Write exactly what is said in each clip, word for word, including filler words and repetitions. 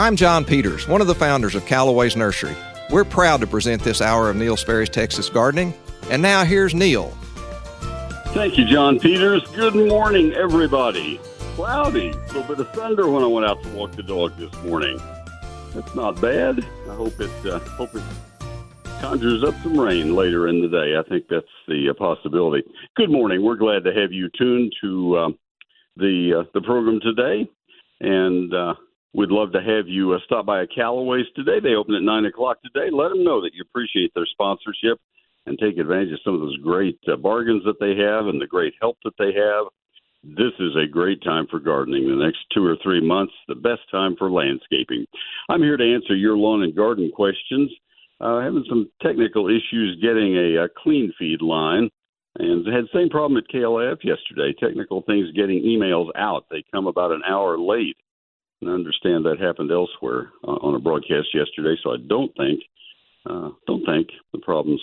I'm John Peters, one of the founders of Callaway's Nursery. We're proud to present this hour of Neil Sperry's Texas Gardening. And now here's Neil. Thank you, John Peters. Good morning, everybody. Cloudy, a little bit of thunder when I went out to walk the dog this morning. That's not bad. I hope it uh, hope it conjures up some rain later in the day. I think that's the uh, possibility. Good morning. We're glad to have you tuned to uh, the uh, the program today, and uh, we'd love to have you uh, stop by at Callaway's today. They open at nine o'clock today. Let them know that you appreciate their sponsorship and take advantage of some of those great uh, bargains that they have and the great help that they have. This is a great time for gardening. The next two or three months, the best time for landscaping. I'm here to answer your lawn and garden questions. Uh, having some technical issues getting a, a clean feed line, and had the same problem at K L F yesterday. Technical things getting emails out. They come about an hour late, and I understand that happened elsewhere uh, on a broadcast yesterday. So I don't think, uh, don't think the problems.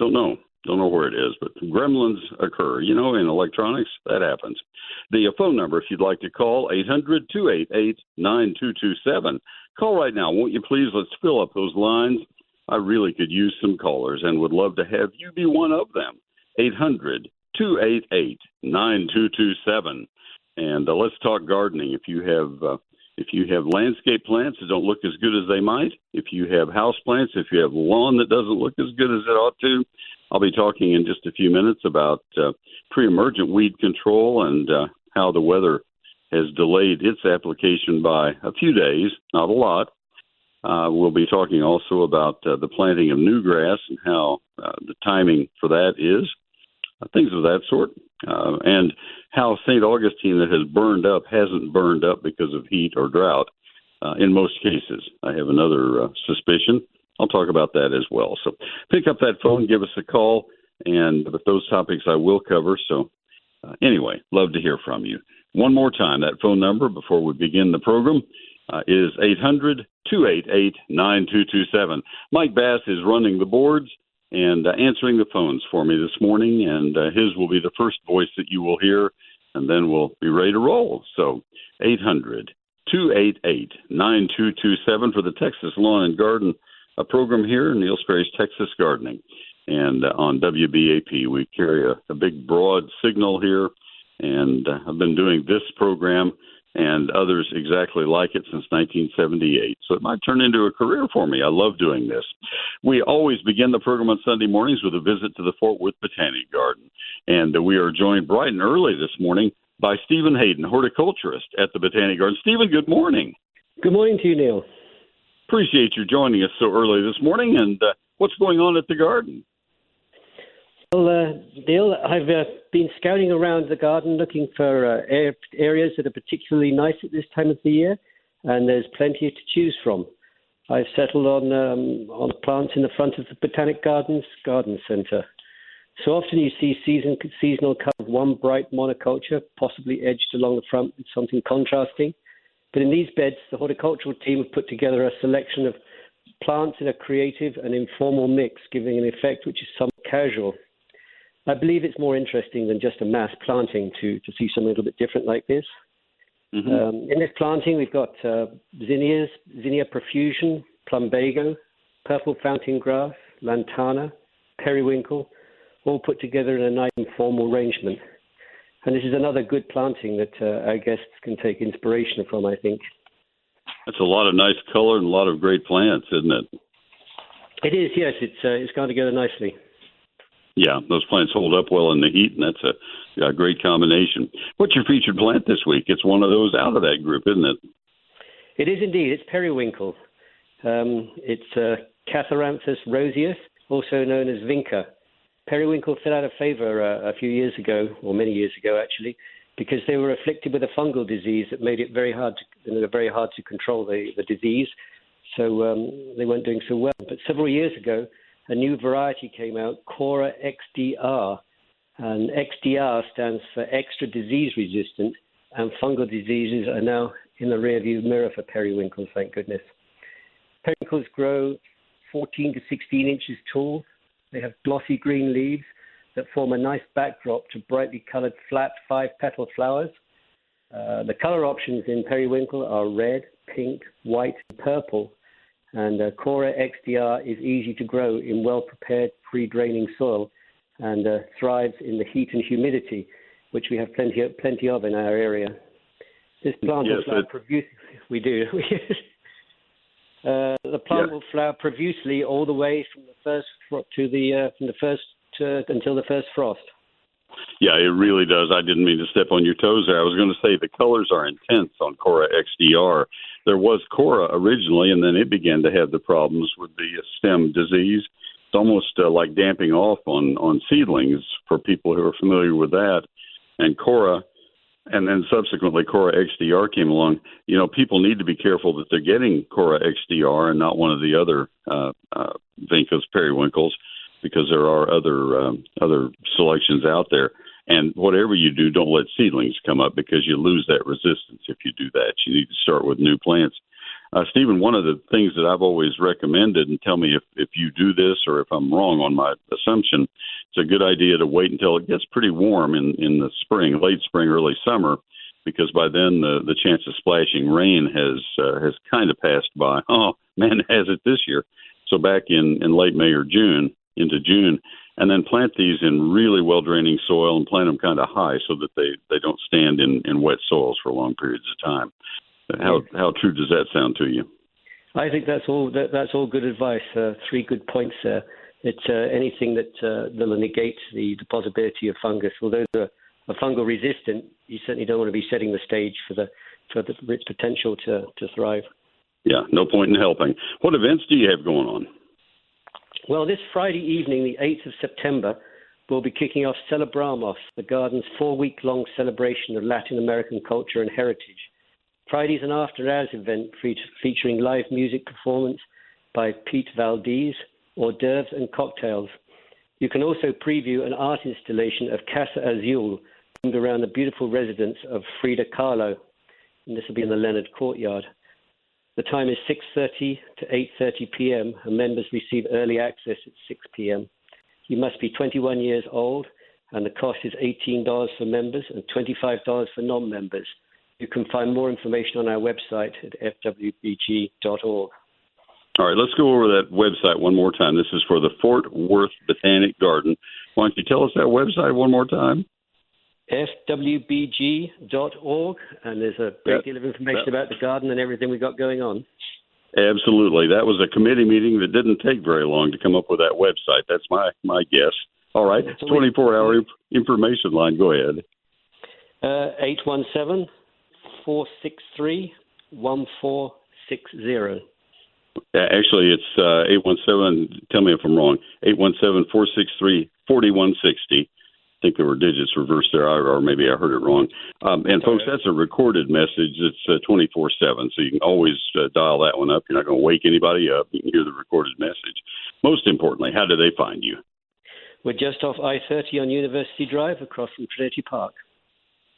Don't know. Don't know where it is, but gremlins occur. You know, in electronics, that happens. The phone number, if you'd like to call, eight hundred, two eight eight, nine two two seven. Call right now, won't you please? Let's fill up those lines. I really could use some callers and would love to have you be one of them. eight hundred, two eight eight, nine two two seven. And uh, let's talk gardening. If you have uh, if you have landscape plants that don't look as good as they might, if you have house plants, if you have lawn that doesn't look as good as it ought to, I'll be talking in just a few minutes about uh, pre-emergent weed control and uh, how the weather has delayed its application by a few days, not a lot. Uh, we'll be talking also about uh, the planting of new grass and how uh, the timing for that is, uh, things of that sort, uh, and how Saint Augustine that has burned up hasn't burned up because of heat or drought uh, in most cases. I have another uh, suspicion. I'll talk about that as well. So pick up that phone, give us a call, and but those topics I will cover. So uh, anyway, love to hear from you. One more time, that phone number before we begin the program uh, is eight hundred, two eight eight, nine two two seven. Mike Bass is running the boards and uh, answering the phones for me this morning, and uh, his will be the first voice that you will hear, and then we'll be ready to roll. So eight hundred, two eight eight, nine two two seven for the Texas Lawn and Garden a program here, Neil Sperry's Texas Gardening. And uh, on W B A P, we carry a, a big, broad signal here. And uh, I've been doing this program and others exactly like it since nineteen seventy-eight. So it might turn into a career for me. I love doing this. We always begin the program on Sunday mornings with a visit to the Fort Worth Botanic Garden. And uh, we are joined bright and early this morning by Stephen Hayden, horticulturist at the Botanic Garden. Stephen, good morning. Good morning to you, Neil. Appreciate you joining us so early this morning, and uh, what's going on at the garden? Well, uh, Neil, I've uh, been scouting around the garden looking for uh, areas that are particularly nice at this time of the year, and there's plenty to choose from. I've settled on um, on plants in the front of the Botanic Gardens Garden Center. So often you see season, seasonal cover of one bright monoculture, possibly edged along the front with something contrasting. But in these beds, the horticultural team have put together a selection of plants in a creative and informal mix, giving an effect which is somewhat casual. I believe it's more interesting than just a mass planting to, to see something a little bit different like this. Mm-hmm. Um, in this planting, we've got uh, zinnias, zinnia profusion, plumbago, purple fountain grass, lantana, periwinkle, all put together in a nice informal arrangement. And this is another good planting that uh, our guests can take inspiration from, I think. That's a lot of nice color and a lot of great plants, isn't it? It is, yes. It's uh, it's gone together nicely. Yeah, those plants hold up well in the heat, and that's a, a great combination. What's your featured plant this week? It's one of those out of that group, isn't it? It is indeed. It's periwinkle. Um, it's uh, Catharanthus roseus, also known as vinca. Periwinkle fell out of favor uh, a few years ago, or many years ago actually, because they were afflicted with a fungal disease that made it very hard to, you know, very hard to control the, the disease. So um, they weren't doing so well. But several years ago, a new variety came out, Cora X D R. And X D R stands for extra disease resistant, and fungal diseases are now in the rearview mirror for periwinkles, thank goodness. Periwinkles grow fourteen to sixteen inches tall. They have glossy green leaves that form a nice backdrop to brightly colored flat five-petal flowers. Uh, the color options in periwinkle are red, pink, white, and purple. And uh, Cora X D R is easy to grow in well-prepared, free-draining soil and uh, thrives in the heat and humidity, which we have plenty of, plenty of in our area. This plant yes, will flower it... profusely. We do. uh, the plant yeah. will flower profusely all the way from the first fro- to the uh, from the first uh, until the first frost. Yeah, it really does. I didn't mean to step on your toes there. I was going to say the colors are intense on Cora X D R. There was Cora originally, and then it began to have the problems with the stem disease. It's almost uh, like damping off on, on seedlings for people who are familiar with that. And Cora, and then subsequently Cora X D R came along. You know, people need to be careful that they're getting Cora X D R and not one of the other uh, uh, Vincas periwinkles, because there are other um, other selections out there. And whatever you do, don't let seedlings come up because you lose that resistance if you do that. You need to start with new plants. Uh, Stephen, one of the things that I've always recommended, and tell me if, if you do this or if I'm wrong on my assumption, it's a good idea to wait until it gets pretty warm in, in the spring, late spring, early summer, because by then the, the chance of splashing rain has uh, has kind of passed by. Oh, man, has it this year. So back in, in late May or June, into June, and then plant these in really well-draining soil and plant them kind of high so that they, they don't stand in, in wet soils for long periods of time. How how true does that sound to you? I think that's all that, that's all good advice. Uh, three good points there. It's uh, anything that uh, that'll negate the, the possibility of fungus. Although they're a fungal resistant, you certainly don't want to be setting the stage for the for the its potential to, to thrive. Yeah, no point in helping. What events do you have going on? Well, this Friday evening, the eighth of September, we'll be kicking off Celebramos, the garden's four-week-long celebration of Latin American culture and heritage. Friday's an after-hours event fe- featuring live music performance by Pete Valdez, hors d'oeuvres and cocktails. You can also preview an art installation of Casa Azul themed around the beautiful residence of Frida Kahlo, and this will be in the Leonard Courtyard. The time is six thirty to eight thirty p.m., and members receive early access at six p.m. You must be twenty-one years old, and the cost is eighteen dollars for members and twenty-five dollars for non-members. You can find more information on our website at f w b g dot org. All right, let's go over that website one more time. This is for the Fort Worth Botanic Garden. Why don't you tell us that website one more time? f w b g dot org, and there's a great yep. deal of information yep. about the garden and everything we've got going on. Absolutely. That was a committee meeting that didn't take very long to come up with that website. That's my, my guess. All right, twenty-four hour imp- information line. Go ahead. Uh, eight one seven, four six three, one four six zero. Actually, it's uh, eight one seven, tell me if I'm wrong, eight one seven, four six three, four one six zero. I think there were digits reversed there, or maybe I heard it wrong. Um, and, folks, that's a recorded message. It's uh, twenty-four seven, so you can always uh, dial that one up. You're not going to wake anybody up. You can hear the recorded message. Most importantly, how do they find you? We're just off I thirty on University Drive across from Trinity Park.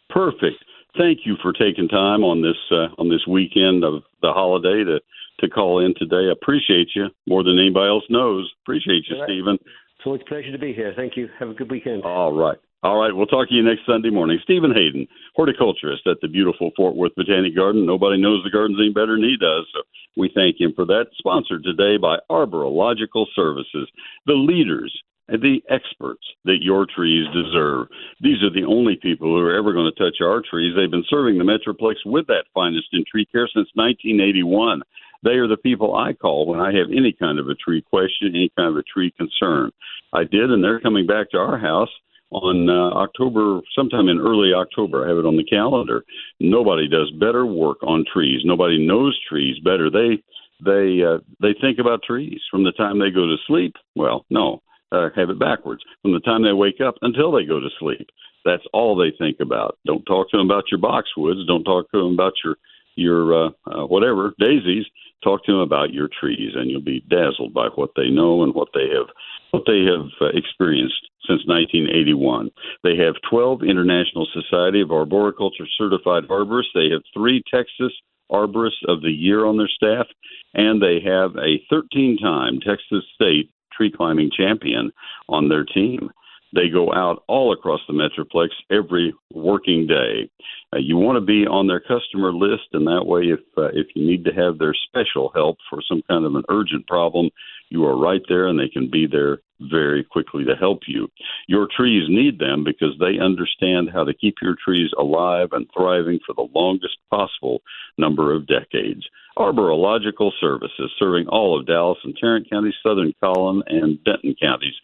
Perfect. Thank you for taking time on this uh, on this weekend of the holiday to, to call in today. Appreciate you more than anybody else knows. Appreciate you, right, Stephen. It's always a pleasure to be here. Thank you. Have a good weekend. All right. All right. We'll talk to you next Sunday morning. Stephen Hayden, horticulturist at the beautiful Fort Worth Botanic Garden. Nobody knows the gardens any better than he does, so we thank him for that. Sponsored today by Arborilogical Services, the leaders and the experts that your trees deserve. These are the only people who are ever going to touch our trees. They've been serving the Metroplex with that finest in tree care since nineteen eighty-one. They are the people I call when I have any kind of a tree question, any kind of a tree concern. I did, and they're coming back to our house on uh, October, sometime in early October. I have it on the calendar. Nobody does better work on trees. Nobody knows trees better. They they uh, they think about trees from the time they go to sleep. Well, no, uh, have it backwards. From the time they wake up until they go to sleep. That's all they think about. Don't talk to them about your boxwoods. Don't talk to them about your your uh, uh, whatever, daisies. Talk to them about your trees, and you'll be dazzled by what they know and what they have what they have uh, experienced since nineteen eighty-one. They have twelve International Society of Arboriculture Certified Arborists. They have three Texas Arborists of the Year on their staff, and they have a thirteen-time Texas State Tree Climbing Champion on their team. They go out all across the Metroplex every working day. Uh, you want to be on their customer list, and that way if uh, if you need to have their special help for some kind of an urgent problem, you are right there and they can be there very quickly to help you. Your trees need them because they understand how to keep your trees alive and thriving for the longest possible number of decades. Arborilogical Services, serving all of Dallas and Tarrant County, Southern Collin, and Denton counties.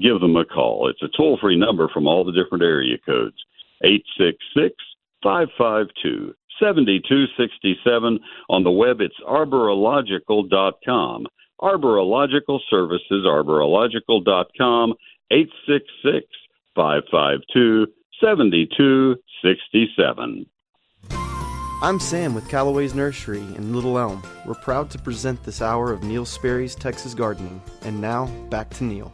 Give them a call. It's a toll-free number from all the different area codes, eight six six, five five two, seven two six seven. On the web, it's arborilogical dot com. Arborilogical Services, arborilogical dot com, eight six six, five five two, seven two six seven. I'm Sam with Callaway's Nursery in Little Elm. We're proud to present this hour of Neil Sperry's Texas Gardening. And now, back to Neil.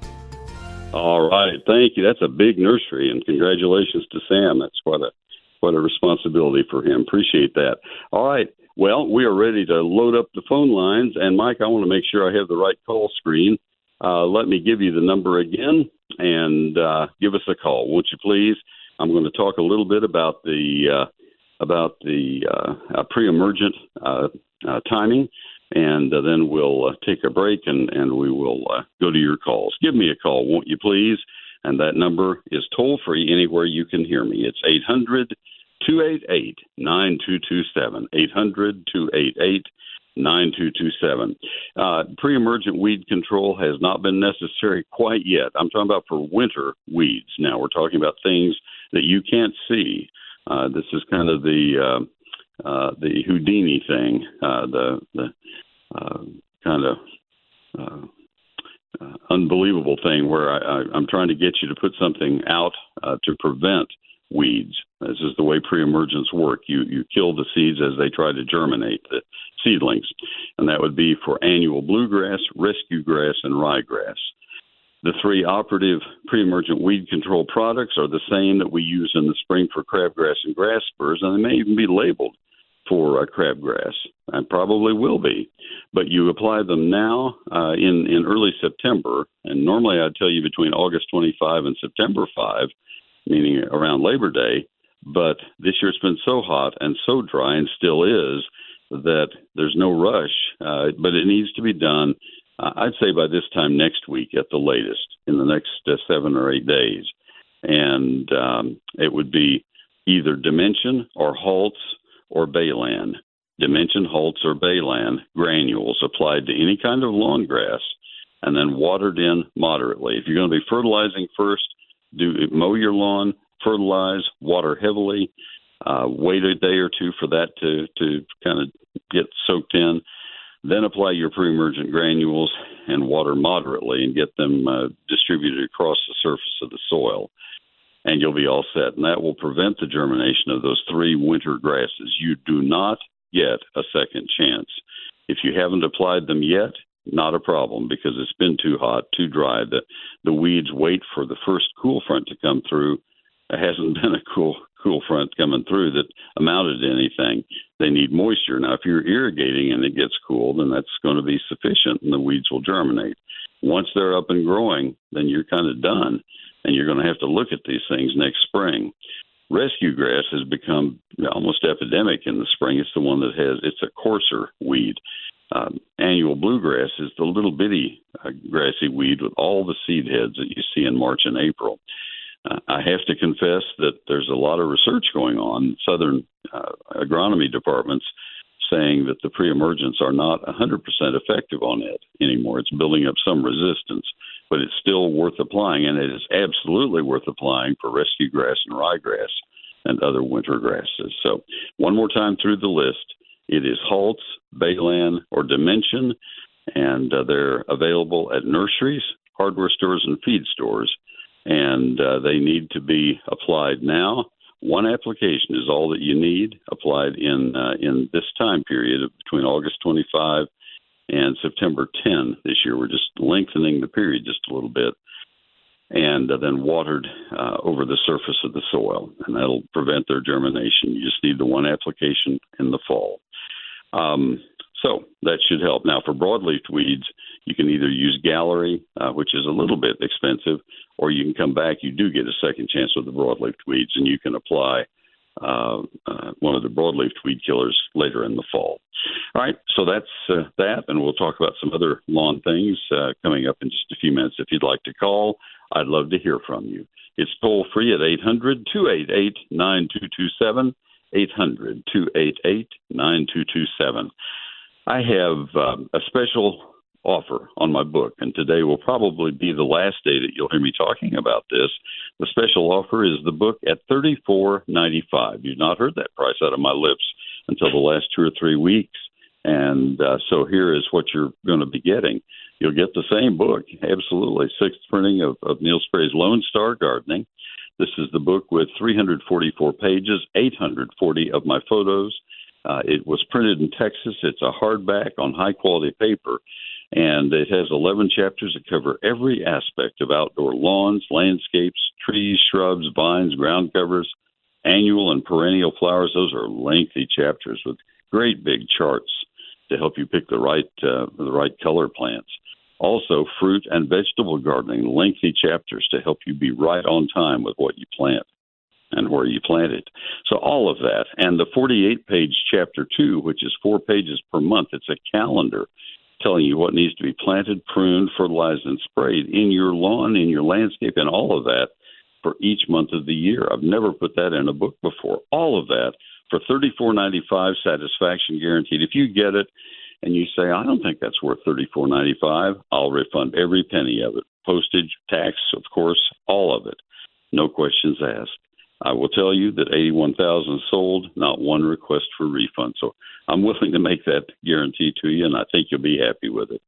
All right, thank you. That's a big nursery, and congratulations to Sam. That's quite a, quite a responsibility for him. Appreciate that. All right, well, we are ready to load up the phone lines, and Mike, I want to make sure I have the right call screen. Uh, let me give you the number again, and uh, give us a call, won't you please? I'm going to talk a little bit about the uh, about the uh, uh, pre-emergent uh, uh, timing. And uh, then we'll uh, take a break, and, and we will uh, go to your calls. Give me a call, won't you please? And that number is toll-free anywhere you can hear me. It's eight hundred, two eight eight, nine two two seven, eight hundred, two eight eight, nine two two seven. Uh, pre-emergent weed control has not been necessary quite yet. I'm talking about for winter weeds now. We're talking about things that you can't see. Uh, this is kind of the... Uh, Uh, the Houdini thing, uh, the, the uh, kind of uh, uh, unbelievable thing where I, I, I'm trying to get you to put something out uh, to prevent weeds. This is the way pre-emergence work. You you kill the seeds as they try to germinate, the seedlings, and that would be for annual bluegrass, rescue grass, and ryegrass. The three operative pre-emergent weed control products are the same that we use in the spring for crabgrass and grass spurs, and they may even be labeled for uh, crabgrass, and probably will be. But you apply them now uh, in, in early September, and normally I'd tell you between August twenty-fifth and September fifth, meaning around Labor Day, but this year it's been so hot and so dry and still is that there's no rush, uh, but it needs to be done. I'd say by this time next week at the latest, in the next uh, seven or eight days. And um, it would be either Dimension or HALTS or Bayland. Dimension, HALTS, or Bayland granules applied to any kind of lawn grass and then watered in moderately. If you're going to be fertilizing first, do mow your lawn, fertilize, water heavily, uh, wait a day or two for that to, to kind of get soaked in. Then apply your pre-emergent granules and water moderately and get them uh, distributed across the surface of the soil, and you'll be all set. And that will prevent the germination of those three winter grasses. You do not get a second chance. If you haven't applied them yet, not a problem because it's been too hot, too dry. The, the weeds wait for the first cool front to come through. There hasn't been a cool cool front coming through that amounted to anything. They need moisture. Now, if you're irrigating and it gets cool, then that's going to be sufficient, and the weeds will germinate. Once they're up and growing, then you're kind of done, and you're going to have to look at these things next spring. Rescue grass has become almost epidemic in the spring. It's the one that has, it's a coarser weed. Um, annual bluegrass is the little bitty uh, grassy weed with all the seed heads that you see in March and April. I have to confess that there's a lot of research going on, southern uh, agronomy departments saying that the pre-emergents are not one hundred percent effective on it anymore. It's building up some resistance, but it's still worth applying, and it is absolutely worth applying for rescue grass and ryegrass and other winter grasses. So one more time through the list, it is HALTS, Bayland, or Dimension, and uh, they're available at nurseries, hardware stores, and feed stores. And uh, they need to be applied now. One application is all that you need, applied in uh, in this time period of between August twenty-fifth and September tenth this year. We're just lengthening the period just a little bit, and uh, then watered uh, over the surface of the soil, and that'll prevent their germination. You just need the one application in the fall. Um, so that should help. Now, for broadleaf weeds, You can either use Gallery, uh, which is a little bit expensive, or you can come back. You do get a second chance with the broadleafed weeds, and you can apply uh, uh, one of the broadleafed weed killers later in the fall. All right, so that's uh, that, and we'll talk about some other lawn things uh, coming up in just a few minutes. If you'd like to call, I'd love to hear from you. It's toll-free at eight hundred, two eight eight, nine two two seven, eight hundred, two eight eight, nine two two seven. I have um, a special offer on my book, and today will probably be the last day that you'll hear me talking about this. The special offer is the book at thirty-four ninety-five. You've not heard that price out of my lips until the last two or three weeks, and uh, so here is what you're going to be getting. You'll get the same book, absolutely, sixth printing of, of Neil Sperry's Lone Star Gardening. This is the book with three hundred forty-four pages, eight hundred forty of my photos. Uh, it was printed in Texas. It's a hardback on high-quality paper, and it has eleven chapters that cover every aspect of outdoor lawns, landscapes, trees, shrubs, vines, ground covers, annual and perennial flowers. Those are lengthy chapters with great big charts to help you pick the right uh, the right color plants. Also, fruit and vegetable gardening, lengthy chapters to help you be right on time with what you plant and where you plant it. So all of that. And the forty-eight page chapter two, which is four pages per month, it's a calendar telling you what needs to be planted, pruned, fertilized, and sprayed in your lawn, in your landscape, and all of that for each month of the year. I've never put that in a book before. All of that for thirty-four ninety-five, satisfaction guaranteed. If you get it and you say, I don't think that's worth thirty-four ninety-five, I'll refund every penny of it. Postage, tax, of course, all of it. No questions asked. I will tell you that eighty-one thousand sold, not one request for refund. So I'm willing to make that guarantee to you, and I think you'll be happy with it.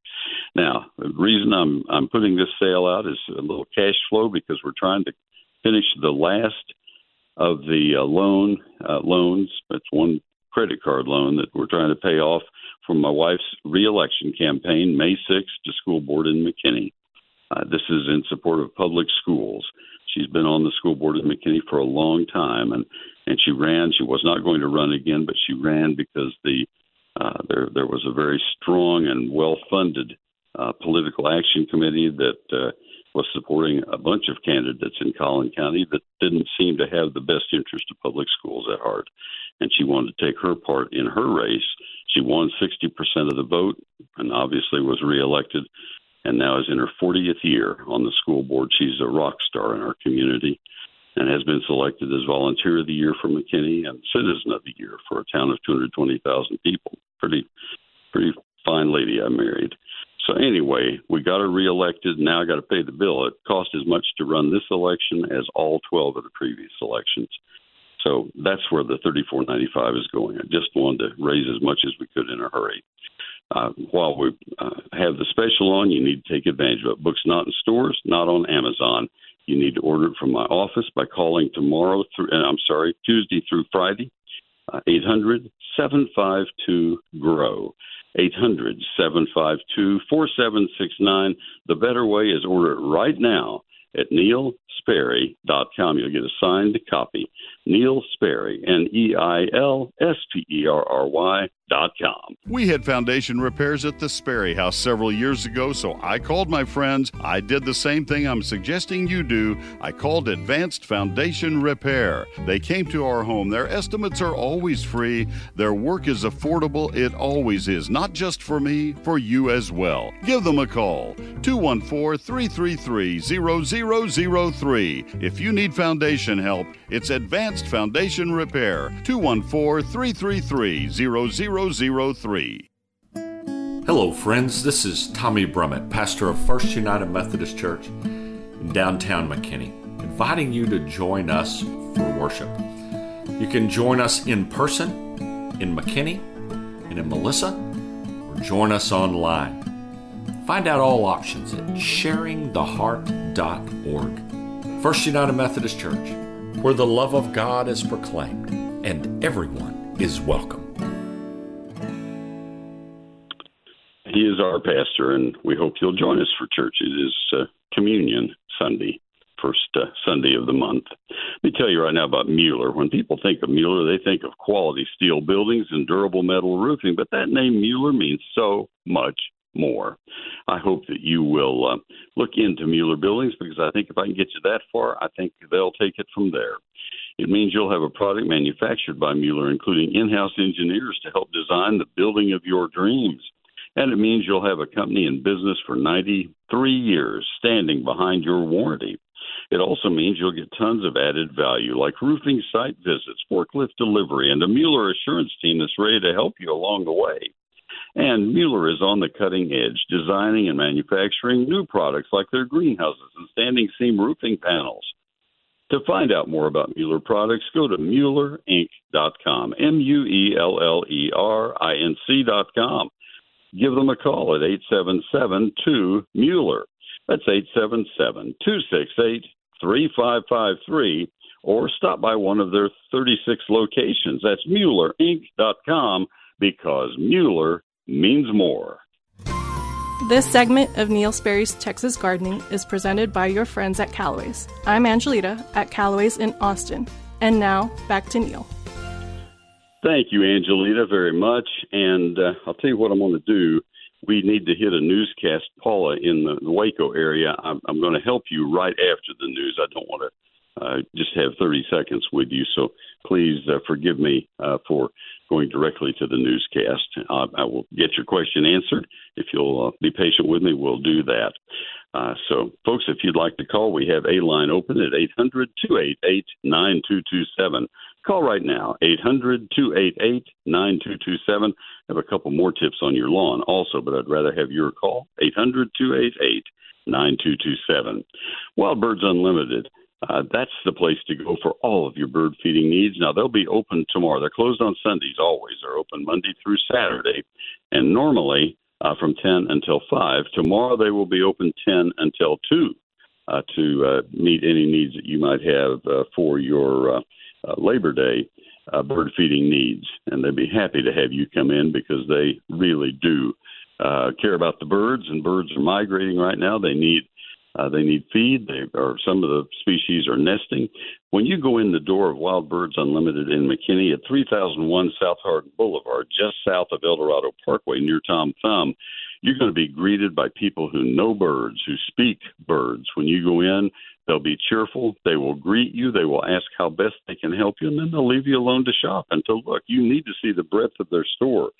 Now, the reason I'm I'm putting this sale out is a little cash flow, because we're trying to finish the last of the uh, loan uh, loans. That's one credit card loan that we're trying to pay off from my wife's reelection campaign, May sixth, to school board in McKinney. Uh, this is in support of public schools. She's been on the school board in McKinney for a long time, and, and she ran. She was not going to run again, but she ran because the uh, there there was a very strong and well-funded uh, political action committee that uh, was supporting a bunch of candidates in Collin County that didn't seem to have the best interest of public schools at heart, and she wanted to take her part in her race. She won sixty percent of the vote and obviously was reelected, and now is in her fortieth year on the school board. She's a rock star in our community and has been selected as Volunteer of the Year for McKinney and Citizen of the Year for a town of two hundred twenty thousand people. Pretty pretty fine lady I married. So anyway, we got her reelected. Now I got to pay the bill. It cost as much to run this election as all twelve of the previous elections. So that's where the thirty-four ninety-five is going. I just wanted to raise as much as we could in a hurry. Uh, while we uh, have the special on, you need to take advantage of it. Book's not in stores, not on Amazon. You need to order it from my office by calling tomorrow through, and I'm sorry, Tuesday through Friday, uh, eight hundred, seven five two, G R O W, eight hundred, seven five two, four seven six nine. The better way is order it right now at neil sperry dot com. You'll get a signed copy. Neil Sperry, N E I L S P E R R Y dot com. We had foundation repairs at the Sperry House several years ago, so I called my friends. I did the same thing I'm suggesting you do. I called Advanced Foundation Repair. They came to our home. Their estimates are always free. Their work is affordable. It always is. Not just for me, for you as well. Give them a call. two one four, three three three, zero zero zero three. If you need foundation help, it's Advanced Foundation Repair. two one four, three three three, zero zero zero three. Hello, friends. This is Tommy Brummett, pastor of First United Methodist Church in downtown McKinney, inviting you to join us for worship. You can join us in person in McKinney and in Melissa, or join us online. Find out all options at sharing the heart dot org. First United Methodist Church, where the love of God is proclaimed and everyone is welcome. He is our pastor, and we hope you'll join us for church. It is uh, Communion Sunday, first uh, Sunday of the month. Let me tell you right now about Mueller. When people think of Mueller, they think of quality steel buildings and durable metal roofing, but that name Mueller means so much more. I hope that you will uh, look into Mueller Buildings, because I think if I can get you that far, I think they'll take it from there. It means you'll have a product manufactured by Mueller, including in-house engineers to help design the building of your dreams. And it means you'll have a company in business for ninety-three years standing behind your warranty. It also means you'll get tons of added value, like roofing site visits, forklift delivery, and a Mueller assurance team that's ready to help you along the way. And Mueller is on the cutting edge, designing and manufacturing new products like their greenhouses and standing seam roofing panels. To find out more about Mueller products, go to Mueller Inc dot com, M U E L L E R I N C dot com. Give them a call at eight seven seven two Mueller. That's eight seven seven two six eight three five five three, or stop by one of their thirty-six locations. That's Mueller Inc dot com, because Mueller means more. This segment of Neil Sperry's Texas Gardening is presented by your friends at Callaway's. I'm Angelita at Callaway's in Austin. And now, back to Neil. Thank you, Angelita, very much. And uh, I'll tell you what I'm going to do. We need to hit a newscast, Paula, in the, the Waco area. I'm, I'm going to help you right after the news. I don't want to uh, just have thirty seconds with you, so please uh, forgive me uh, for going directly to the newscast. Uh, I will get your question answered. If you'll uh, be patient with me, we'll do that. Uh, so, folks, if you'd like to call, we have a line open at eight hundred two eight eight nine two two seven. Call right now, eight hundred two eight eight nine two two seven. I have a couple more tips on your lawn also, but I'd rather have your call, eight hundred two eight eight nine two two seven. Wild Birds Unlimited, uh, that's the place to go for all of your bird feeding needs. Now, they'll be open tomorrow. They're closed on Sundays always. They're open Monday through Saturday, and normally uh, from ten until five. Tomorrow they will be open ten until two uh, to uh, meet any needs that you might have uh, for your uh, Uh, Labor Day uh, bird feeding needs, and they'd be happy to have you come in, because they really do uh, care about the birds, and birds are migrating right now. They need uh, they need feed. They or some of the species are nesting. When you go in the door of Wild Birds Unlimited in McKinney at three thousand one South Hardin Boulevard, just south of El Dorado Parkway near Tom Thumb, you're going to be greeted by people who know birds, who speak birds. When you go in, they'll be cheerful. They will greet you. They will ask how best they can help you, and then they'll leave you alone to shop and to look. You need to see the breadth of their store,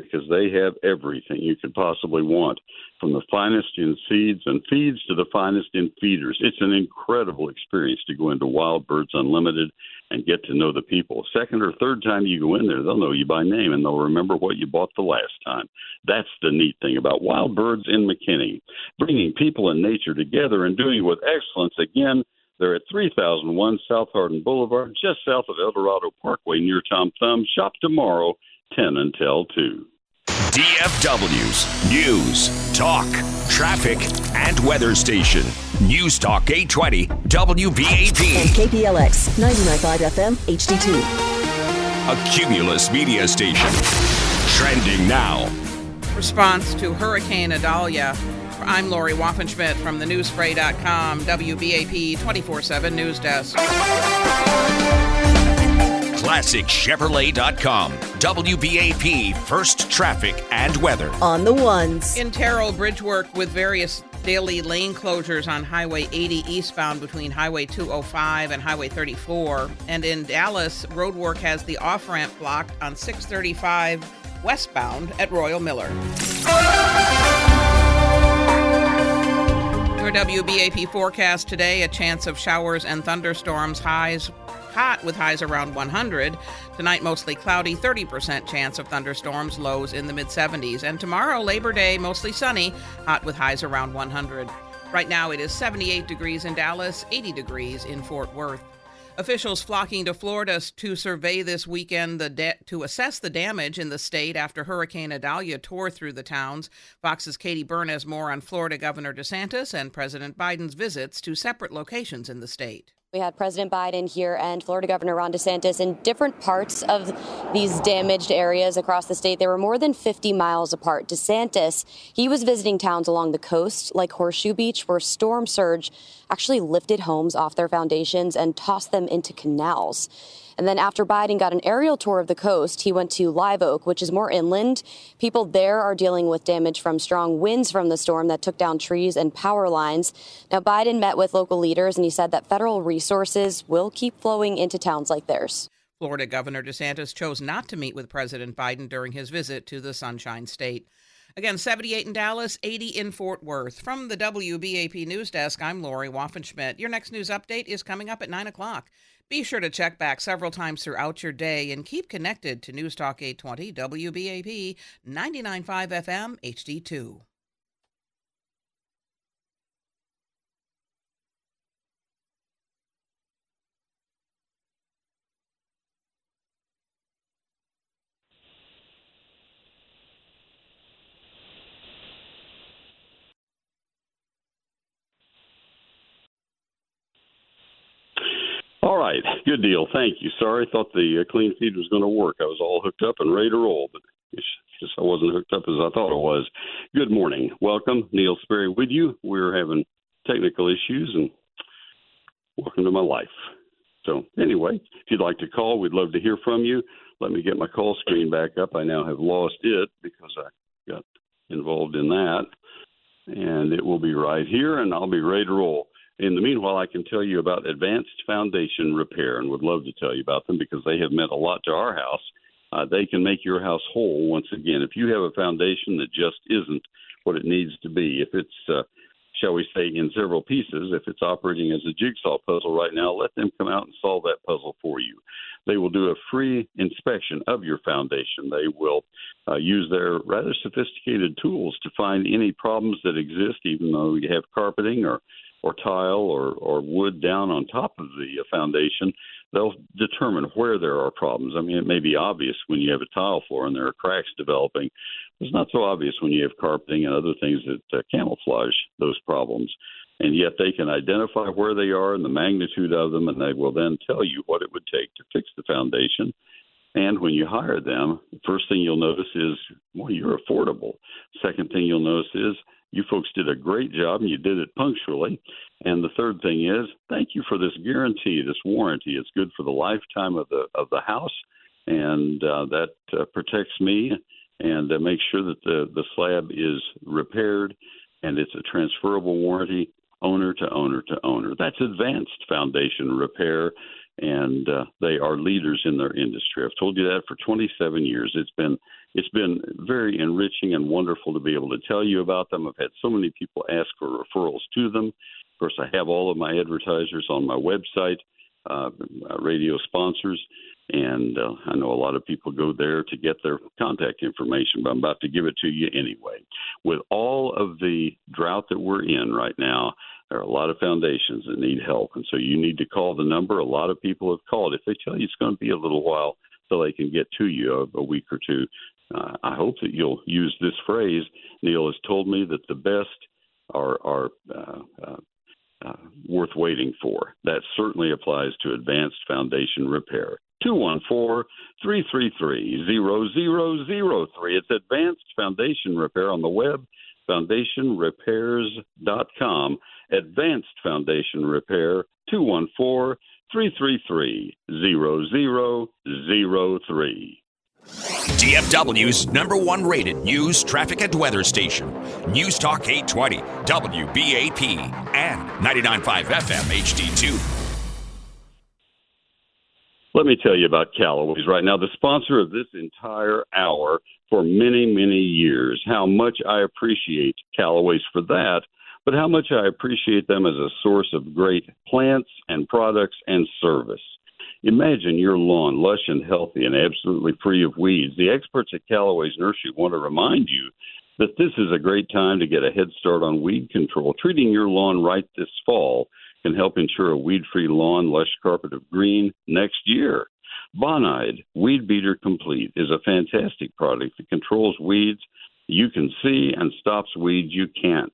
because they have everything you could possibly want, from the finest in seeds and feeds to the finest in feeders. It's an incredible experience to go into Wild Birds Unlimited and get to know the people. Second or third time you go in there, they'll know you by name, and they'll remember what you bought the last time. That's the neat thing about Wild Birds in McKinney, bringing people and nature together and doing it with excellence. Again, they're at three thousand one South Hardin Boulevard, just south of El Dorado Parkway near Tom Thumb. Shop tomorrow, ten until two. D F W's News, Talk, Traffic, and Weather Station. News Talk eight twenty, W B A P. And K P L X, ninety-nine point five F M, H D two. A Cumulus Media Station. Trending now. Response to Hurricane Idalia. I'm Lori Waffenschmidt from the news spray dot com, W B A P twenty-four seven News Desk. classic chevrolet dot com, W B A P first traffic and weather. On the ones. In Terrell, bridge work with various daily lane closures on Highway eighty eastbound between Highway two oh five and Highway thirty-four. And in Dallas, road work has the off-ramp blocked on six thirty-five westbound at Royal Miller. Your W B A P forecast today, a chance of showers and thunderstorms, highs hot with highs around one hundred. Tonight, mostly cloudy, thirty percent chance of thunderstorms, lows in the mid-seventies. And tomorrow, Labor Day, mostly sunny, hot with highs around one hundred. Right now, it is seventy-eight degrees in Dallas, eighty degrees in Fort Worth. Officials flocking to Florida to survey this weekend the de- to assess the damage in the state after Hurricane Idalia tore through the towns. Fox's Katie Byrne has more on Florida Governor DeSantis and President Biden's visits to separate locations in the state. We had President Biden here and Florida Governor Ron DeSantis in different parts of these damaged areas across the state. They were more than fifty miles apart. DeSantis, he was visiting towns along the coast like Horseshoe Beach, where storm surge actually lifted homes off their foundations and tossed them into canals. And then after Biden got an aerial tour of the coast, he went to Live Oak, which is more inland. People there are dealing with damage from strong winds from the storm that took down trees and power lines. Now, Biden met with local leaders, and he said that federal resources will keep flowing into towns like theirs. Florida Governor DeSantis chose not to meet with President Biden during his visit to the Sunshine State. Again, seventy-eight in Dallas, eighty in Fort Worth. From the W B A P News Desk, I'm Lori Waffenschmidt. Your next news update is coming up at nine o'clock. Be sure to check back several times throughout your day and keep connected to News Talk eight twenty W B A P ninety-nine point five F M H D two. All right. Good deal. Thank you. Sorry, I thought the uh, clean feed was going to work. I was all hooked up and ready to roll, but it's just I wasn't hooked up as I thought it was. Good morning. Welcome. Neil Sperry with you. We're having technical issues, and welcome to my life. So anyway, if you'd like to call, we'd love to hear from you. Let me get my call screen back up. I now have lost it because I got involved in that, and it will be right here, and I'll be ready to roll. In the meanwhile, I can tell you about Advanced Foundation Repair, and would love to tell you about them because they have meant a lot to our house. Uh, they can make your house whole once again. If you have a foundation that just isn't what it needs to be, if it's, uh, shall we say, in several pieces, if it's operating as a jigsaw puzzle right now, let them come out and solve that puzzle for you. They will do a free inspection of your foundation. They will uh, use their rather sophisticated tools to find any problems that exist, even though you have carpeting or or tile or, or wood down on top of the foundation. They'll determine where there are problems. I mean, it may be obvious when you have a tile floor and there are cracks developing. It's not so obvious when you have carpeting and other things that uh, camouflage those problems. And yet they can identify where they are and the magnitude of them, and they will then tell you what it would take to fix the foundation. And when you hire them, the first thing you'll notice is, well, you're affordable. Second thing you'll notice is, you folks did a great job, and you did it punctually. And the third thing is, thank you for this guarantee, this warranty. It's good for the lifetime of the of the house, and uh, that uh, protects me and uh, makes sure that the, the slab is repaired, and it's a transferable warranty, owner to owner to owner. That's Advanced Foundation Repair, and uh, they are leaders in their industry. I've told you that for twenty-seven years. It's been It's been very enriching and wonderful to be able to tell you about them. I've had so many people ask for referrals to them. Of course, I have all of my advertisers on my website, uh, my radio sponsors, and uh, I know a lot of people go there to get their contact information, but I'm about to give it to you anyway. With all of the drought that we're in right now, there are a lot of foundations that need help, and so you need to call the number. A lot of people have called. If they tell you it's going to be a little while till they can get to you, a, a week or two, Uh, I hope that you'll use this phrase. Neil has told me that the best are, are uh, uh, uh, worth waiting for. That certainly applies to Advanced Foundation Repair. two one four, three three three, zero zero zero three. It's Advanced Foundation Repair on the web, foundation repairs dot com. Advanced Foundation Repair, two one four, three three three, zero zero zero three. D F W's number one rated news, traffic, and weather station. News Talk eight twenty, W B A P, and ninety-nine point five F M H D two. Let me tell you about Callaway's right now, the sponsor of this entire hour for many, many years. How much I appreciate Callaway's for that, but how much I appreciate them as a source of great plants and products and service. Imagine your lawn lush and healthy and absolutely free of weeds. The experts at Callaway's Nursery want to remind you that this is a great time to get a head start on weed control. Treating your lawn right this fall can help ensure a weed-free lawn, lush carpet of green next year. Bonide Weed Beater Complete is a fantastic product that controls weeds you can see and stops weeds you can't.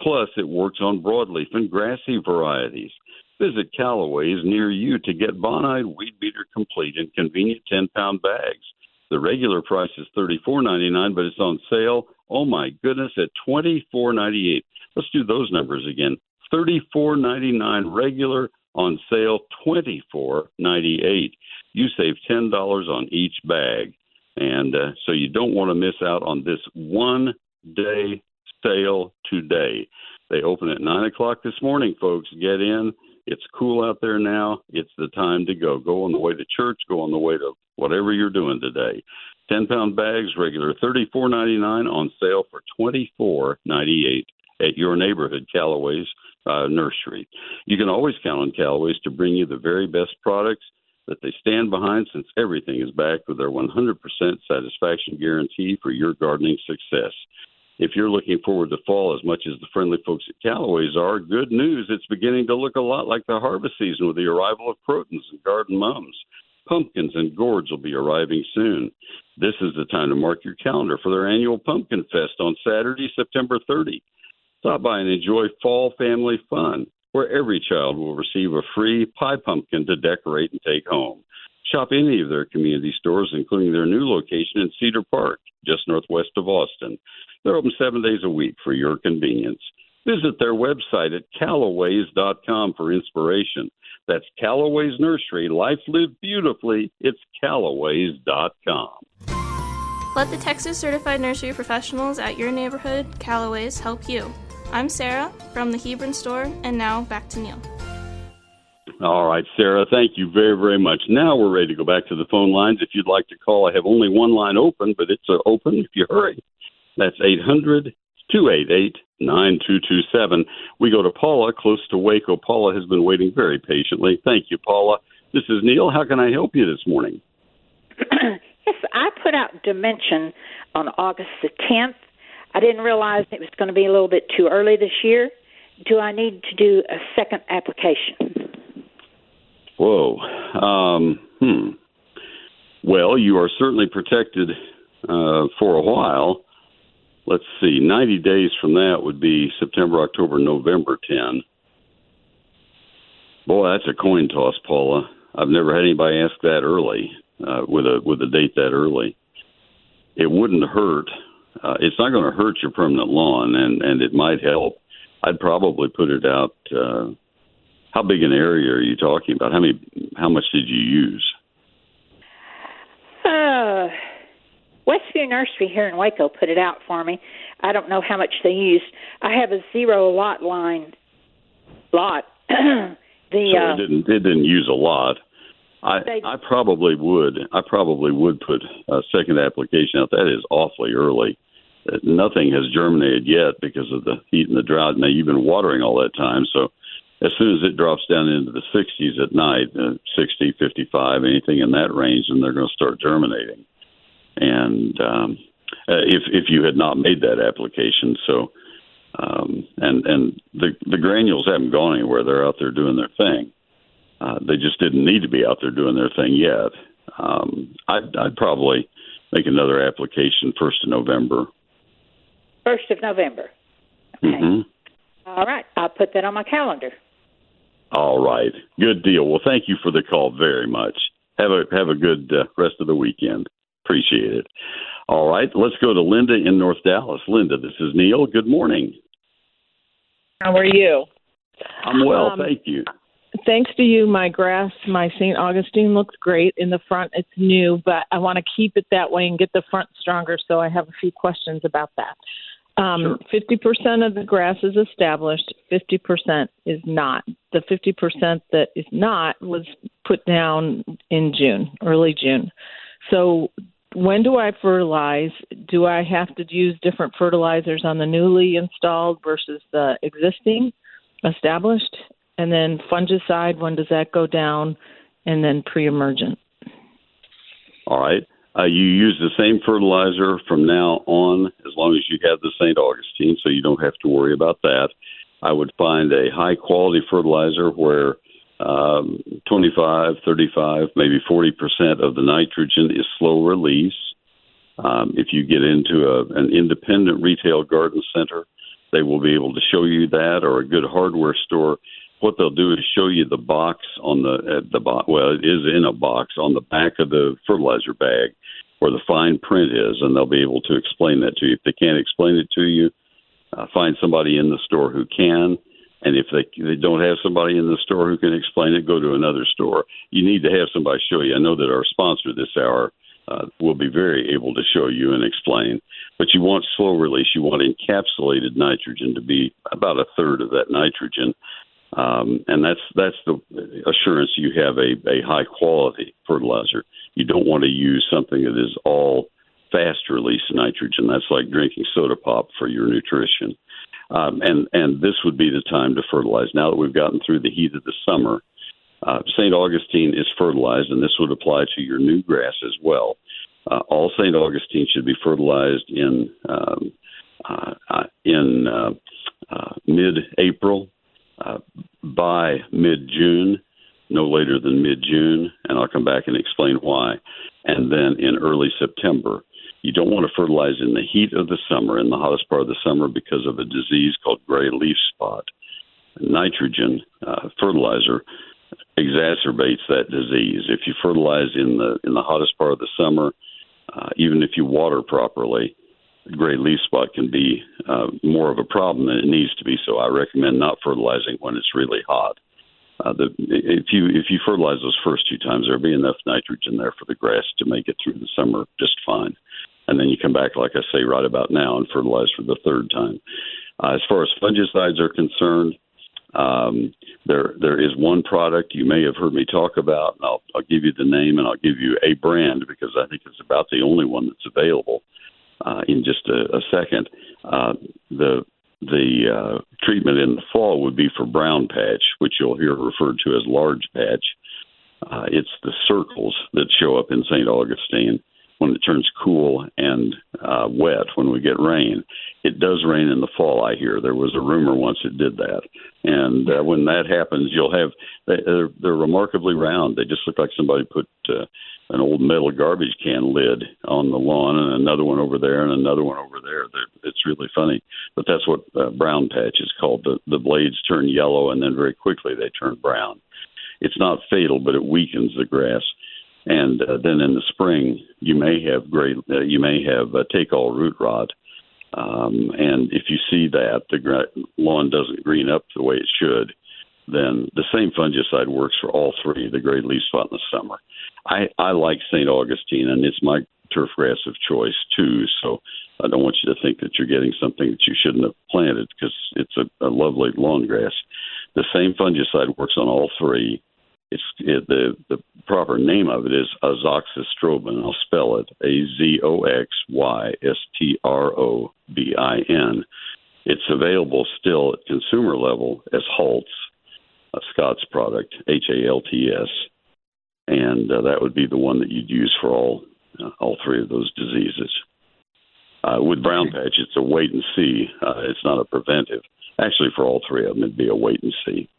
Plus, it works on broadleaf and grassy varieties. Visit Callaway's near you to get Bonide Weed Beater Complete in convenient ten-pound bags. The regular price is thirty-four ninety-nine, but it's on sale, oh my goodness, at twenty-four ninety-eight. Let's do those numbers again. thirty-four ninety-nine regular, on sale twenty-four ninety-eight. You save ten dollars on each bag. And uh, so you don't want to miss out on this one-day sale today. They open at nine o'clock this morning, folks. Get in. It's cool out there now. It's the time to go. Go on the way to church. Go on the way to whatever you're doing today. ten-pound bags, regular thirty-four ninety-nine, on sale for twenty-four ninety-eight at your neighborhood Callaway's uh, Nursery. You can always count on Callaway's to bring you the very best products that they stand behind, since everything is backed with their one hundred percent satisfaction guarantee for your gardening success. If you're looking forward to fall as much as the friendly folks at Callaway's are, good news, it's beginning to look a lot like the harvest season with the arrival of crotons and garden mums. Pumpkins and gourds will be arriving soon. This is the time to mark your calendar for their annual Pumpkin Fest on Saturday, September thirtieth. Stop by and enjoy fall family fun, where every child will receive a free pie pumpkin to decorate and take home. Shop any of their community stores, including their new location in Cedar Park, just northwest of Austin. They're open seven days a week for your convenience. Visit their website at Callaway's dot com for inspiration. That's Callaway's Nursery. Life lived beautifully. It's Callaway's dot com. Let the Texas Certified Nursery Professionals at your neighborhood, Callaway's, help you. I'm Sarah from the Hebron Store, and now back to Neil. All right, Sarah, thank you very, very much. Now we're ready to go back to the phone lines. If you'd like to call, I have only one line open, but it's open if you hurry. That's eight hundred, two eight eight, nine two two seven. We go to Paula, close to Waco. Paula has been waiting very patiently. Thank you, Paula. This is Neil. How can I help you this morning? Yes, I put out Dimension on August the tenth. I didn't realize it was going to be a little bit too early this year. Do I need to do a second application? Whoa. Um, hmm. Well, you are certainly protected uh, for a while. Let's see, ninety days from that would be September, October, November tenth. Boy, that's a coin toss, Paula. I've never had anybody ask that early, uh, with a with a date that early. It wouldn't hurt. Uh, it's not going to hurt your permanent lawn, and, and it might help. I'd probably put it out. Uh, how big an area are you talking about? How many? How much did you use? Uh, Westview Nursery here in Waco put it out for me. I don't know how much they used. I have a zero lot line lot. the so it didn't it didn't use a lot. I, I probably would. I probably would put a second application out. That is awfully early. Nothing has germinated yet because of the heat and the drought. Now, you've been watering all that time, so as soon as it drops down into the sixties at night, uh, sixty, fifty-five, anything in that range, then they're going to start germinating. And um, if if you had not made that application, so um, and and the the granules haven't gone anywhere. They're out there doing their thing. Uh, they just didn't need to be out there doing their thing yet. Um, I'd, I'd probably make another application first of November. First of November. Okay. Mm-hmm. All right. I'll put that on my calendar. All right. Good deal. Well, thank you for the call very much. Have a have a good uh, rest of the weekend. Appreciate it. All right. Let's go to Linda in North Dallas. Linda, this is Neil. Good morning. How are you? I'm well. Um, thank you. Thanks to you, my grass, my Saint Augustine looks great in the front. It's new, but I want to keep it that way and get the front stronger, so I have a few questions about that. Um, sure. fifty percent of the grass is established, fifty percent is not. The fifty percent that is not was put down in June, early June. So when do I fertilize? Do I have to use different fertilizers on the newly installed versus the existing established? And then fungicide, when does that go down? And then pre-emergent. All right. Uh, you use the same fertilizer from now on, as long as you have the Saint Augustine, so you don't have to worry about that. I would find a high-quality fertilizer where um, twenty-five, thirty-five, maybe forty percent of the nitrogen is slow release. Um, if you get into a, an independent retail garden center, they will be able to show you that, or a good hardware store. what they'll do is show you the box on the at the box. Well, it is in a box on the back of the fertilizer bag, where the fine print is, and they'll be able to explain that to you. If they can't explain it to you, uh, find somebody in the store who can. And if they they don't have somebody in the store who can explain it, go to another store. You need to have somebody show you. I know that our sponsor this hour uh, will be very able to show you and explain. But you want slow release. You want encapsulated nitrogen to be about a third of that nitrogen. Um, and that's that's the assurance you have a, a high-quality fertilizer. You don't want to use something that is all fast-release nitrogen. That's like drinking soda pop for your nutrition. Um, and, and this would be the time to fertilize. Now that we've gotten through the heat of the summer, uh, Saint Augustine is fertilized, and this would apply to your new grass as well. Uh, all Saint Augustine should be fertilized in, um, uh, in uh, uh, mid-April. Uh, by mid-June, no later than mid-June, and I'll come back and explain why, and then in early September. You don't want to fertilize in the heat of the summer, in the hottest part of the summer, because of a disease called gray leaf spot. Nitrogen uh, fertilizer exacerbates that disease. If you fertilize in the in the hottest part of the summer, uh, even if you water properly, gray leaf spot can be uh, more of a problem than it needs to be, so I recommend not fertilizing when it's really hot. Uh, the, if you if you fertilize those first two times, there'll be enough nitrogen there for the grass to make it through the summer just fine. And then you come back, like I say, right about now and fertilize for the third time. Uh, as far as fungicides are concerned, um, there there is one product you may have heard me talk about, and I'll, I'll give you the name and I'll give you a brand because I think it's about the only one that's available. Uh, in just a, a second, uh, the the uh, treatment in the fall would be for brown patch, which you'll hear referred to as large patch. Uh, it's the circles that show up in Saint Augustine when it turns cool and uh, wet when we get rain. It does rain in the fall, I hear. There was a rumor once it did that. And uh, when that happens, you'll have they're, they're remarkably round. They just look like somebody put uh, an old metal garbage can lid on the lawn and another one over there and another one over there. They're, it's really funny. But that's what uh, brown patch is called. The, the blades turn yellow, and then very quickly they turn brown. It's not fatal, but it weakens the grass. And uh, then in the spring, you may have great, uh, you may have uh, take-all root rot. Um, and if you see that the gra- lawn doesn't green up the way it should, then the same fungicide works for all three, the gray leaf spot in the summer. I, I like Saint Augustine, and it's my turf grass of choice, too. So I don't want you to think that you're getting something that you shouldn't have planted because it's a, a lovely lawn grass. The same fungicide works on all three. It's it, the, the proper name of it is Azoxystrobin. I'll spell it, A Z O X Y S T R O B I N. It's available still at consumer level as HALTS, a Scott's product, H A L T S. And uh, that would be the one that you'd use for all uh, all three of those diseases. Uh, with brown patch, it's a wait and see. Uh, it's not a preventive. Actually, for all three of them, it'd be a wait and see.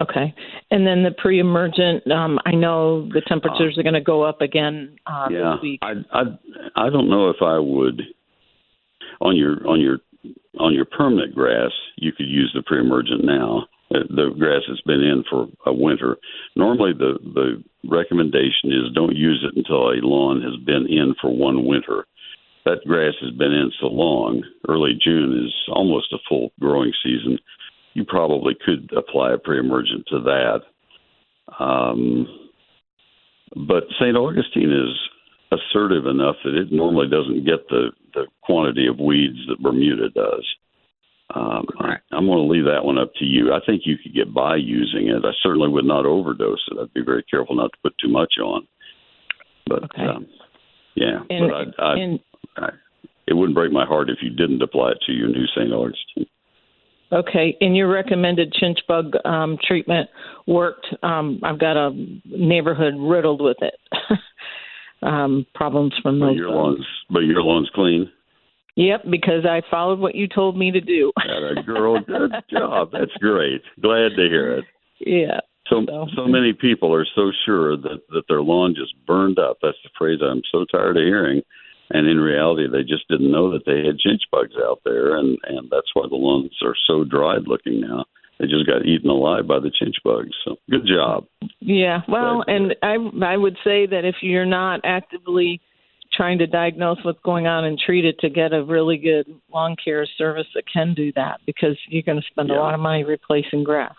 Okay. And then the pre-emergent, um, I know the temperatures are going to go up again uh, yeah, this week. I, I I don't know if I would on your on your on your permanent grass. You could use the pre-emergent now. The grass has been in for a winter. Normally, the the recommendation is don't use it until a lawn has been in for one winter. That grass has been in so long. Early June is almost a full growing season. You probably could apply a pre-emergent to that. Um, but Saint Augustine is assertive enough that it normally doesn't get the, the quantity of weeds that Bermuda does. Um, I, I'm going to leave that one up to you. I think you could get by using it. I certainly would not overdose it. I'd be very careful not to put too much on. But, okay. um, yeah, and, but I, I, and, I, it wouldn't break my heart if you didn't apply it to your new Saint Augustine. Okay, and your recommended chinch bug um, treatment worked. Um, I've got a neighborhood riddled with it. um, problems from but those. Your lawn's, but your lawn's clean? Yep, because I followed what you told me to do. That girl, good job. That's great. Glad to hear it. Yeah. So so, so many people are so sure that, that their lawn just burned up. That's the phrase I'm so tired of hearing. And in reality, they just didn't know that they had chinch bugs out there, and, and that's why the lawns are so dried looking now. They just got eaten alive by the chinch bugs. So good job. Yeah. Well, but, and I I would say that if you're not actively trying to diagnose what's going on and treat it, to get a really good lawn care service that can do that, because you're going to spend yeah. a lot of money replacing grass.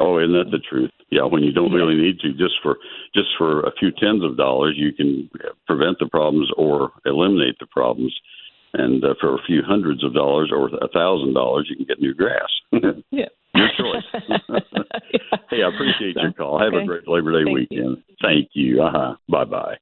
Oh, isn't that the truth? Yeah, when you don't really need to, just for just for a few tens of dollars, you can prevent the problems or eliminate the problems. And uh, for a few hundreds of dollars or a thousand dollars, you can get new grass. Yeah. Your choice. Yeah. Hey, I appreciate so, your call. Have okay. a great Labor Day Thank weekend. You. Thank you. Uh-huh. Bye-bye.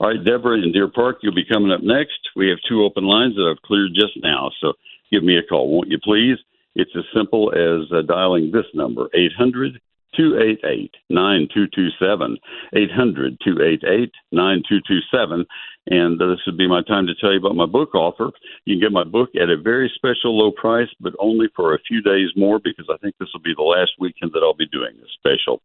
All right, Deborah in Deer Park, you'll be coming up next. We have two open lines that I've cleared just now, so give me a call, won't you please? It's as simple as uh, dialing this number, eight hundred, two eight eight, nine two two seven, eight hundred, two eight eight, nine two two seven. And uh, this would be my time to tell you about my book offer. You can get my book at a very special low price, but only for a few days more, because I think this will be the last weekend that I'll be doing this special.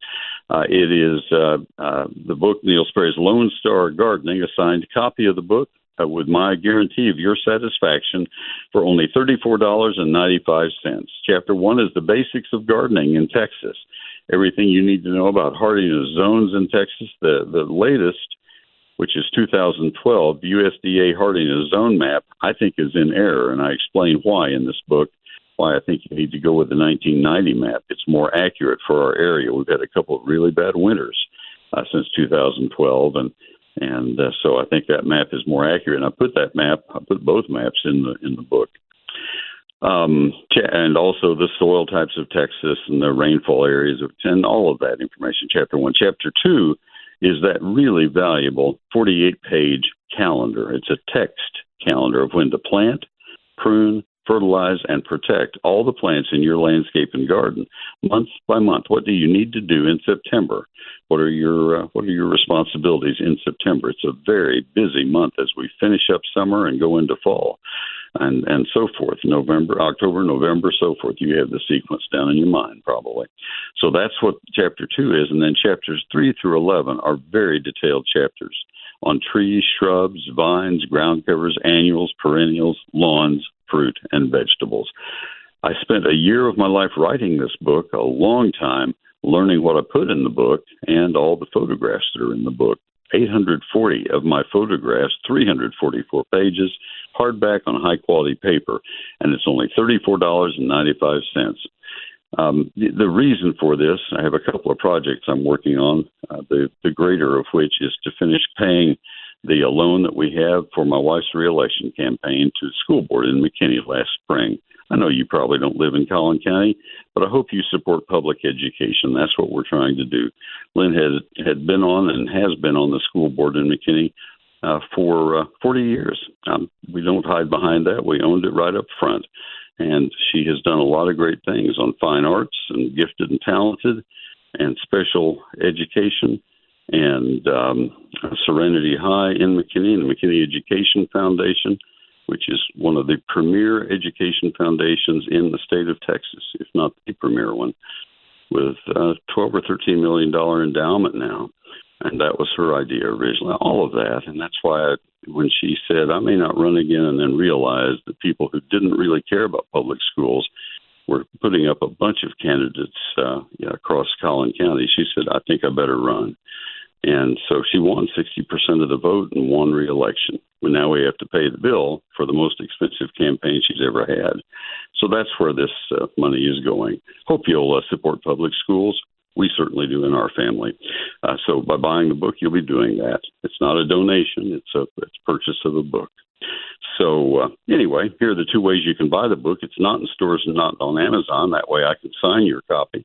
Uh, it is uh, uh, the book, Neil Sperry's Lone Star Gardening, a signed copy of the book, Uh, with my guarantee of your satisfaction, for only thirty-four dollars and ninety-five cents. Chapter one is the basics of gardening in Texas. Everything you need to know about hardiness zones in Texas. The, the latest, which is two thousand twelve, U S D A hardiness zone map, I think is in error, and I explain why in this book, why I think you need to go with the nineteen ninety map. It's more accurate for our area. We've had a couple of really bad winters uh, since two thousand twelve, and And uh, so I think that map is more accurate. And I put that map, I put both maps in the in the book. Um, and also the soil types of Texas and the rainfall areas of, and all of that information, Chapter one. Chapter two is that really valuable forty-eight page calendar. It's a text calendar of when to plant, prune, fertilize, and protect all the plants in your landscape and garden, month by month. What do you need to do in September? What are your uh, what are your responsibilities in September? It's a very busy month as we finish up summer and go into fall, and and so forth. November, October, November, so forth. You have the sequence down in your mind probably. So that's what Chapter two is, and then Chapters three through eleven are very detailed chapters on trees, shrubs, vines, ground covers, annuals, perennials, lawns, fruit, and vegetables. I spent a year of my life writing this book, a long time learning what I put in the book and all the photographs that are in the book. eight hundred forty of my photographs, three hundred forty-four pages, hardback on high-quality paper, and it's only thirty-four dollars and ninety-five cents. Um, the, the reason for this, I have a couple of projects I'm working on, uh, the, the greater of which is to finish paying the loan that we have for my wife's reelection campaign to the school board in McKinney last spring. I know you probably don't live in Collin County, but I hope you support public education. That's what we're trying to do. Lynn had, had been on and has been on the school board in McKinney uh, for uh, forty years. Um, we don't hide behind that. We owned it right up front. And she has done a lot of great things on fine arts and gifted and talented and special education, and um, Serenity High in McKinney, and the McKinney Education Foundation, which is one of the premier education foundations in the state of Texas, if not the premier one, with uh, twelve or thirteen million dollars endowment now. And that was her idea originally, all of that. And that's why I, when she said, I may not run again, and then realized that people who didn't really care about public schools were putting up a bunch of candidates uh, you know, across Collin County, she said, I think I better run. And so she won sixty percent of the vote and won re-election. Well, now we have to pay the bill for the most expensive campaign she's ever had. So that's where this uh, money is going. Hope you'll uh, support public schools. We certainly do in our family. Uh, so by buying the book, you'll be doing that. It's not a donation. It's a it's purchase of a book. So uh, anyway, here are the two ways you can buy the book. It's not in stores and not on Amazon. That way I can sign your copy.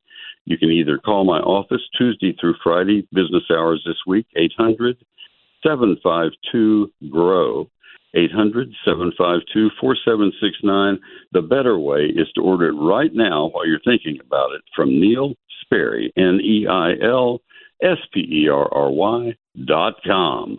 You can either call my office Tuesday through Friday, business hours this week, eight hundred, seven five two, G R O W, eight hundred, seven five two, four seven six nine. The better way is to order it right now while you're thinking about it from Neil Sperry, N E I L S P E R R Y dot com.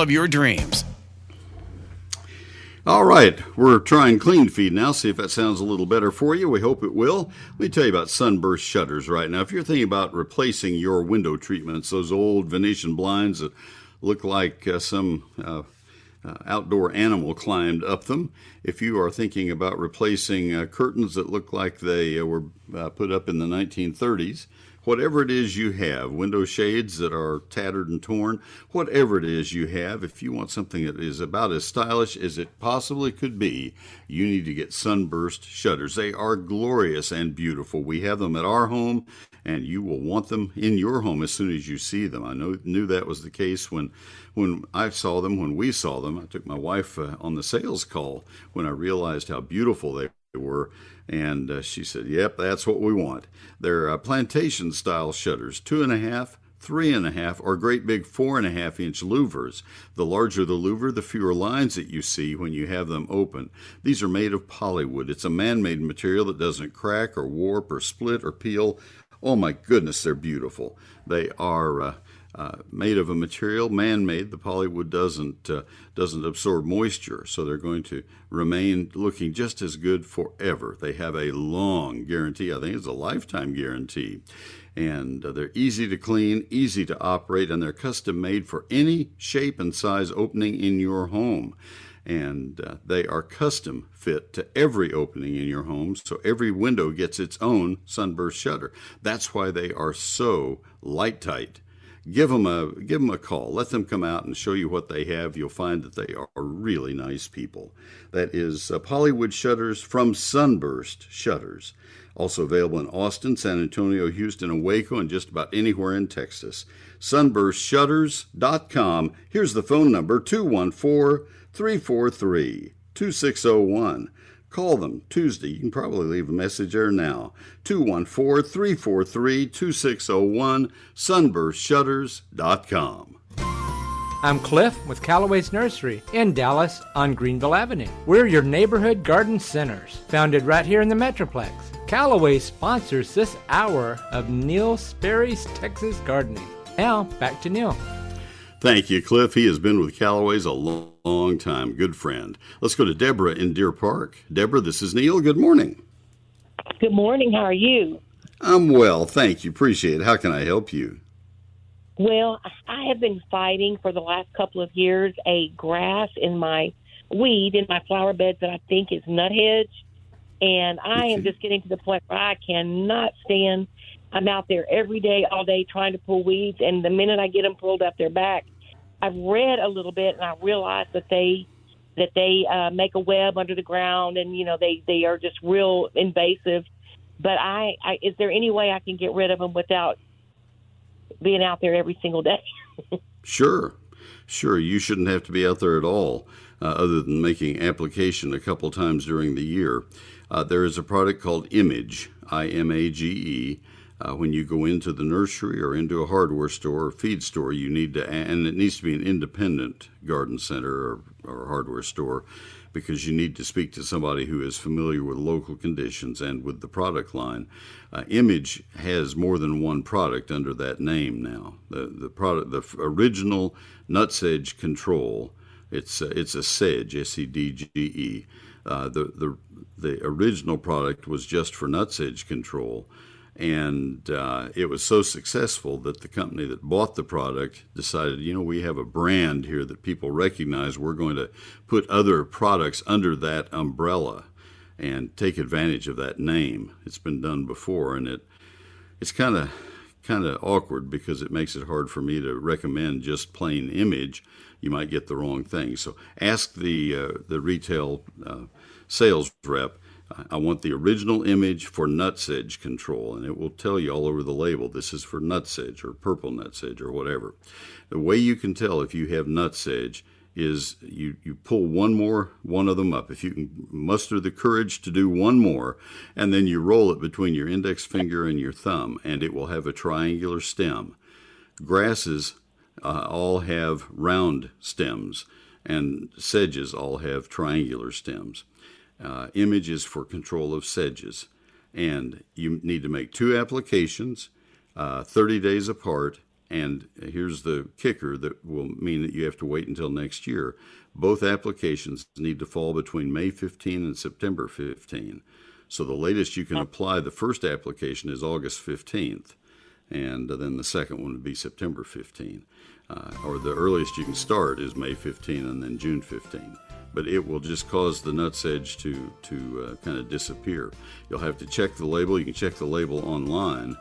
of your dreams. All right, we're trying clean feed now, see if that sounds a little better for you. We hope it will. Let me tell you about Sunburst Shutters right now. If you're thinking about replacing your window treatments, those old Venetian blinds that look like uh, some uh, uh, outdoor animal climbed up them, if you are thinking about replacing uh, curtains that look like they uh, were uh, put up in the nineteen thirties, whatever it is you have, window shades that are tattered and torn, whatever it is you have, if you want something that is about as stylish as it possibly could be, you need to get Sunburst Shutters. They are glorious and beautiful. We have them at our home, and you will want them in your home as soon as you see them. I know, knew that was the case when, when I saw them, when we saw them. I took my wife uh, on the sales call when I realized how beautiful they were. were and uh, she said, yep, that's what we want. They're uh, plantation style shutters, two and a half, three and a half, or great big four and a half inch louvers. The larger the louver, the fewer lines that you see when you have them open. These are made of polywood. It's a man-made material that doesn't crack or warp or split or peel. Oh my goodness, they're beautiful. They are uh, Uh, made of a material, man-made. The polywood doesn't uh, doesn't absorb moisture, so they're going to remain looking just as good forever. They have a long guarantee. I think it's a lifetime guarantee. And uh, they're easy to clean, easy to operate, and they're custom-made for any shape and size opening in your home. And uh, they are custom fit to every opening in your home, so every window gets its own sunburst shutter. That's why they are so light-tight. Give them a give them a call. Let them come out and show you what they have. You'll find that they are really nice people. That is uh, Polywood Shutters from Sunburst Shutters. Also available in Austin, San Antonio, Houston, and Waco, and just about anywhere in Texas. sunburst shutters dot com. Here's the phone number, two one four, three four three, two six zero one. Call them Tuesday. You can probably leave a message there now. two one four, three four three, two six zero one, sunburst shutters dot com. I'm Cliff with Callaway's Nursery in Dallas on Greenville Avenue. We're your neighborhood garden centers, founded right here in the Metroplex. Callaway sponsors this hour of Neil Sperry's Texas Gardening. Now, back to Neil. Thank you, Cliff. He has been with Callaway's a long, long time. Good friend. Let's go to Deborah in Deer Park. Deborah, this is Neil. Good morning. Good morning. How are you? I'm well. Thank you. Appreciate it. How can I help you? Well, I have been fighting for the last couple of years a grass in my weed in my flower beds that I think is nuthedge. And I okay. am just getting to the point where I cannot stand. I'm out there every day, all day, trying to pull weeds, and the minute I get them pulled up their back, I've read a little bit, and I realized that they that they uh, make a web under the ground, and you know they, they are just real invasive. But I, I is there any way I can get rid of them without being out there every single day? Sure, sure. You shouldn't have to be out there at all, uh, other than making application a couple times during the year. Uh, there is a product called Image, I M A G E. Uh, when you go into the nursery or into a hardware store or feed store, you need to, and it needs to be an independent garden center or, or hardware store, because you need to speak to somebody who is familiar with local conditions and with the product line. Uh, Image has more than one product under that name now. The the product, the original Nutsedge Control, it's uh, it's a sedge, S E D G E. Uh, the the the original product was just for nutsedge control. And uh, it was so successful that the company that bought the product decided, you know, we have a brand here that people recognize. We're going to put other products under that umbrella and take advantage of that name. It's been done before, and it it's kind of kind of awkward because it makes it hard for me to recommend just plain Image. You might get the wrong thing. So ask the uh, the retail uh, sales rep, I want the original Image for nutsedge control, and it will tell you all over the label, this is for nutsedge or purple nutsedge or whatever. The way you can tell if you have nutsedge is you, you pull one more, one of them up. If you can muster the courage to do one more, and then you roll it between your index finger and your thumb, and it will have a triangular stem. Grasses uh, all have round stems, and sedges all have triangular stems. Uh, images for control of sedges, and you need to make two applications uh, thirty days apart, and here's the kicker that will mean that you have to wait until next year. Both applications need to fall between May fifteenth and September fifteenth, so the latest you can apply the first application is August fifteenth, and then the second one would be September fifteenth, uh, or the earliest you can start is May fifteenth and then June fifteenth. But it will just cause the nutsedge to, to uh, kind of disappear. You'll have to check the label. You can check the label online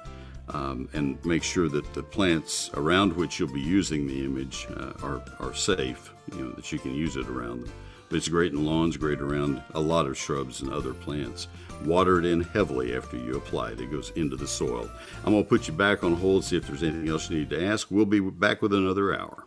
um, and make sure that the plants around which you'll be using the Image uh, are, are safe, you know, that you can use it around them. But it's great in lawns, great around a lot of shrubs and other plants. Water it in heavily after you apply it. It goes into the soil. I'm going to put you back on hold, see if there's anything else you need to ask. We'll be back with another hour.